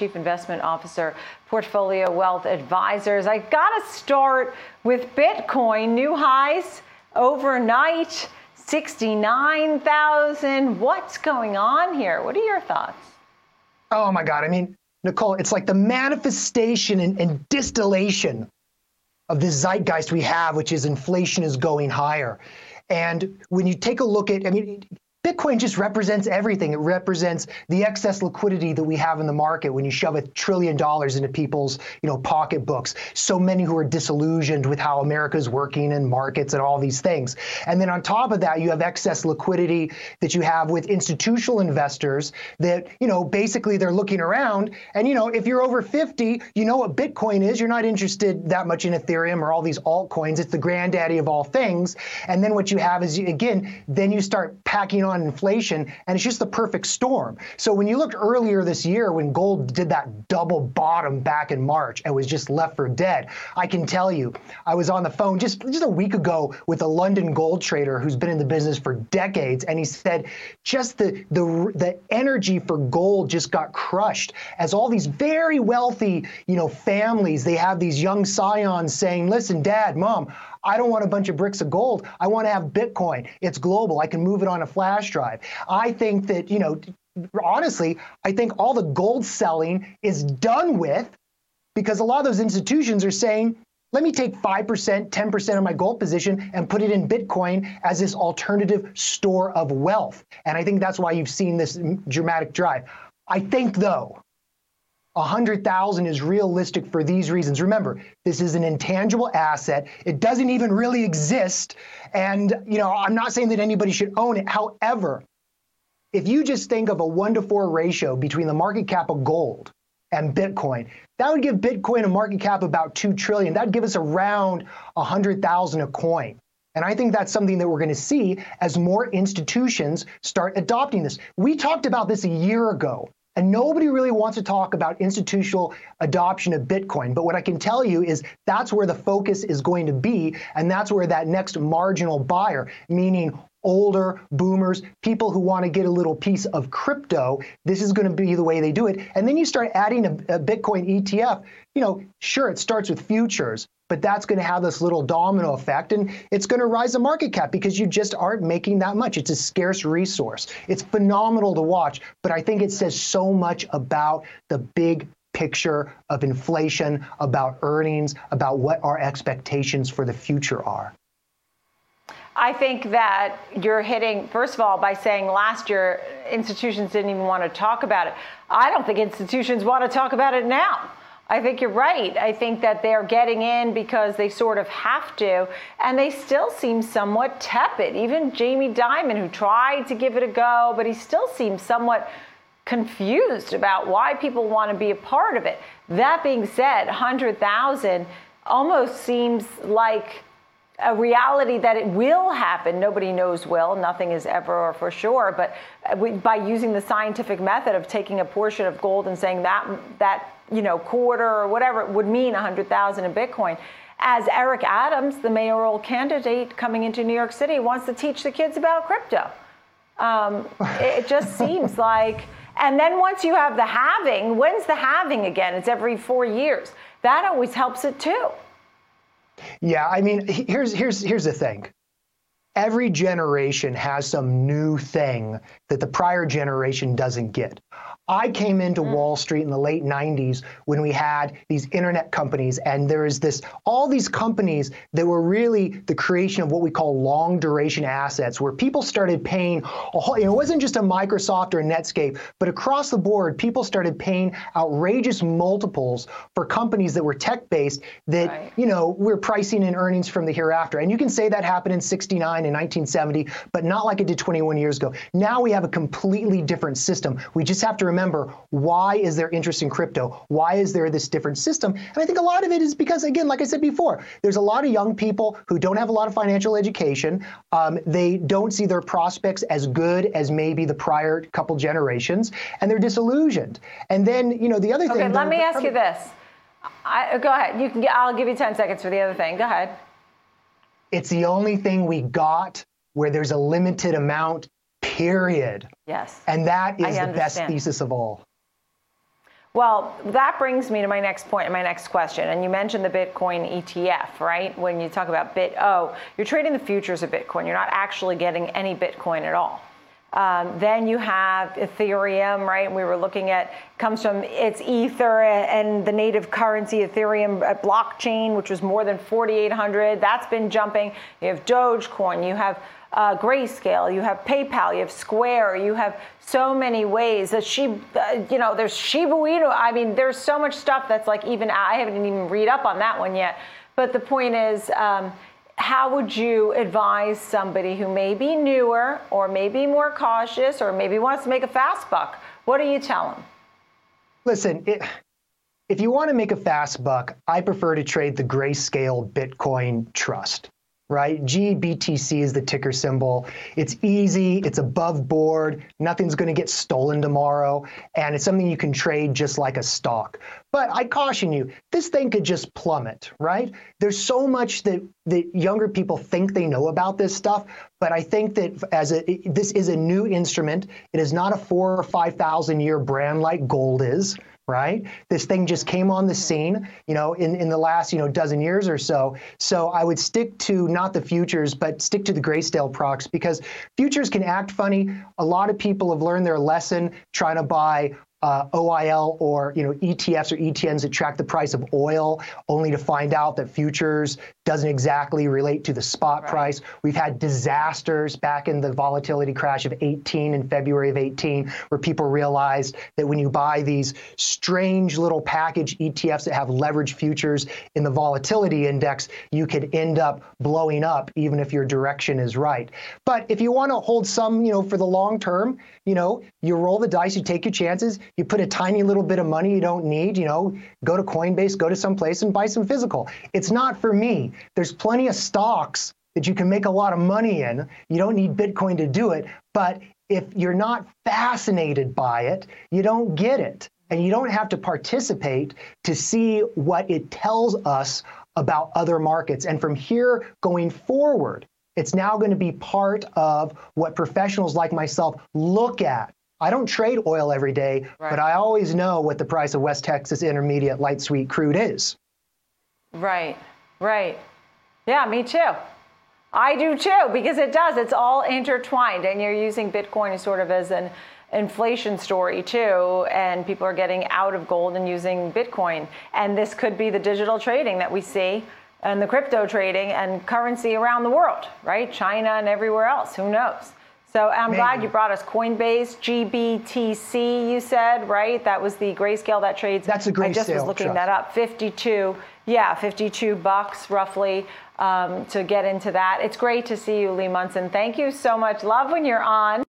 Chief Investment Officer, Portfolio Wealth Advisors. I gotta start with Bitcoin. New highs overnight, 69,000. What's going on here? What are your thoughts? Oh my God, I mean, Nicole, it's like the manifestation and distillation of this zeitgeist we have, which is inflation is going higher. And when you take a look at, I mean, Bitcoin just represents everything. It represents the excess liquidity that we have in the market when you shove $1 trillion into people's, pocketbooks. So many who are disillusioned with how America's working and markets and all these things. And then on top of that, you have excess liquidity that you have with institutional investors that, basically they're looking around and, if you're over 50, you know what Bitcoin is. You're not interested that much in Ethereum or all these altcoins. It's the granddaddy of all things. And then what you have is, again, then you start packing on inflation, and it's just the perfect storm. So when you looked earlier this year when gold did that double bottom back in March and was just left for dead, I can tell you, I was on the phone just a week ago with a London gold trader who's been in the business for decades, and he said just the energy for gold just got crushed as all these very wealthy, families, they have these young scions saying, listen, Dad, Mom, I don't want a bunch of bricks of gold. I want to have Bitcoin. It's global. I can move it on a flash drive. I think that, honestly, I think all the gold selling is done with because a lot of those institutions are saying, let me take 5%, 10% of my gold position and put it in Bitcoin as this alternative store of wealth. And I think that's why you've seen this dramatic drive. I think, though, 100,000 is realistic for these reasons. Remember, this is an intangible asset. It doesn't even really exist. And, I'm not saying that anybody should own it. However, if you just think of a 1-to-4 ratio between the market cap of gold and Bitcoin, that would give Bitcoin a market cap about $2 trillion. That'd give us around 100,000 a coin. And I think that's something that we're going to see as more institutions start adopting this. We talked about this a year ago. And nobody really wants to talk about institutional adoption of Bitcoin. But what I can tell you is that's where the focus is going to be. And that's where that next marginal buyer, meaning older boomers, people who want to get a little piece of crypto, this is going to be the way they do it. And then you start adding a Bitcoin ETF. Sure, it starts with futures, but that's going to have this little domino effect, and it's going to rise the market cap because you just aren't making that much. It's a scarce resource. It's phenomenal to watch, but I think it says so much about the big picture of inflation, about earnings, about what our expectations for the future are. I think that you're hitting, first of all, by saying last year institutions didn't even want to talk about it. I don't think institutions want to talk about it now. I think you're right. I think that they're getting in because they sort of have to, and they still seem somewhat tepid. Even Jamie Dimon, who tried to give it a go, but he still seems somewhat confused about why people want to be a part of it. That being said, 100,000 almost seems like a reality that it will happen. Nobody knows will. Nothing is ever or for sure. But by using the scientific method of taking a portion of gold and saying that quarter or whatever it would mean 100,000 in Bitcoin, as Eric Adams, the mayoral candidate coming into New York City, wants to teach the kids about crypto. It just seems like. And then once you have the halving, when's the halving again? It's every 4 years. That always helps it too. Yeah, I mean, here's the thing. Every generation has some new thing that the prior generation doesn't get. I came into Wall Street in the late 90s when we had these internet companies, and there is all these companies that were really the creation of what we call long duration assets, where people started paying, it wasn't just a Microsoft or a Netscape, but across the board, people started paying outrageous multiples for companies that were tech based that, right, we're pricing in earnings from the hereafter. And you can say that happened in 69. In 1970, but not like it did 21 years ago. Now we have a completely different system. We just have to remember, why is there interest in crypto? Why is there this different system? And I think a lot of it is because, again, like I said before, there's a lot of young people who don't have a lot of financial education. They don't see their prospects as good as maybe the prior couple generations, and they're disillusioned. And then, the other thing. Okay, let me ask you this. Go ahead. I'll give you 10 seconds for the other thing. Go ahead. It's the only thing we got where there's a limited amount, period. Yes. And that is the best thesis of all. Well, that brings me to my next point and my next question. And you mentioned the Bitcoin ETF, right? When you talk about BitO, you're trading the futures of Bitcoin. You're not actually getting any Bitcoin at all. Then you have Ethereum, right? And we were looking at, comes from its ether and the native currency Ethereum blockchain, which was more than 4,800. That's been jumping. You have Dogecoin, you have Grayscale, you have PayPal, you have Square, you have so many ways that there's Shibuido. I mean, there's so much stuff that's like, even I haven't even read up on that one yet. But the point is, how would you advise somebody who may be newer or maybe more cautious or maybe wants to make a fast buck? What do you tell them? Listen, if you want to make a fast buck, I prefer to trade the Grayscale Bitcoin Trust, right? GBTC is the ticker symbol. It's easy. It's above board. Nothing's going to get stolen tomorrow. And it's something you can trade just like a stock. But I caution you, this thing could just plummet, right? There's so much that younger people think they know about this stuff. But I think that this is a new instrument. It is not a 4 or 5,000 year brand like gold is. Right? This thing just came on the scene, in the last, dozen years or so. So I would stick to not the futures, but stick to the Grayscale procs, because futures can act funny. A lot of people have learned their lesson trying to buy OIL or ETFs or ETNs that track the price of oil, only to find out that futures doesn't exactly relate to the spot price. We've had disasters back in the volatility crash of 18 in February of 18, where people realized that when you buy these strange little package ETFs that have leveraged futures in the volatility index, you could end up blowing up even if your direction is right. But if you want to hold some, for the long term, you roll the dice, you take your chances. You put a tiny little bit of money you don't need, go to Coinbase, go to some place and buy some physical. It's not for me. There's plenty of stocks that you can make a lot of money in. You don't need Bitcoin to do it. But if you're not fascinated by it, you don't get it. And you don't have to participate to see what it tells us about other markets. And from here going forward, it's now going to be part of what professionals like myself look at. I don't trade oil every day, right, but I always know what the price of West Texas Intermediate light sweet crude is. Right, right. Yeah, me too. I do too, because it does. It's all intertwined, and you're using Bitcoin sort of as an inflation story too, and people are getting out of gold and using Bitcoin. And this could be the digital trading that we see and the crypto trading and currency around the world, right? China and everywhere else, who knows? So I'm glad you brought us Coinbase, GBTC, you said, right? That was the Grayscale that trades. That's a Grayscale. I just was looking that up. 52 bucks roughly to get into that. It's great to see you, Lee Munson. Thank you so much. Love when you're on.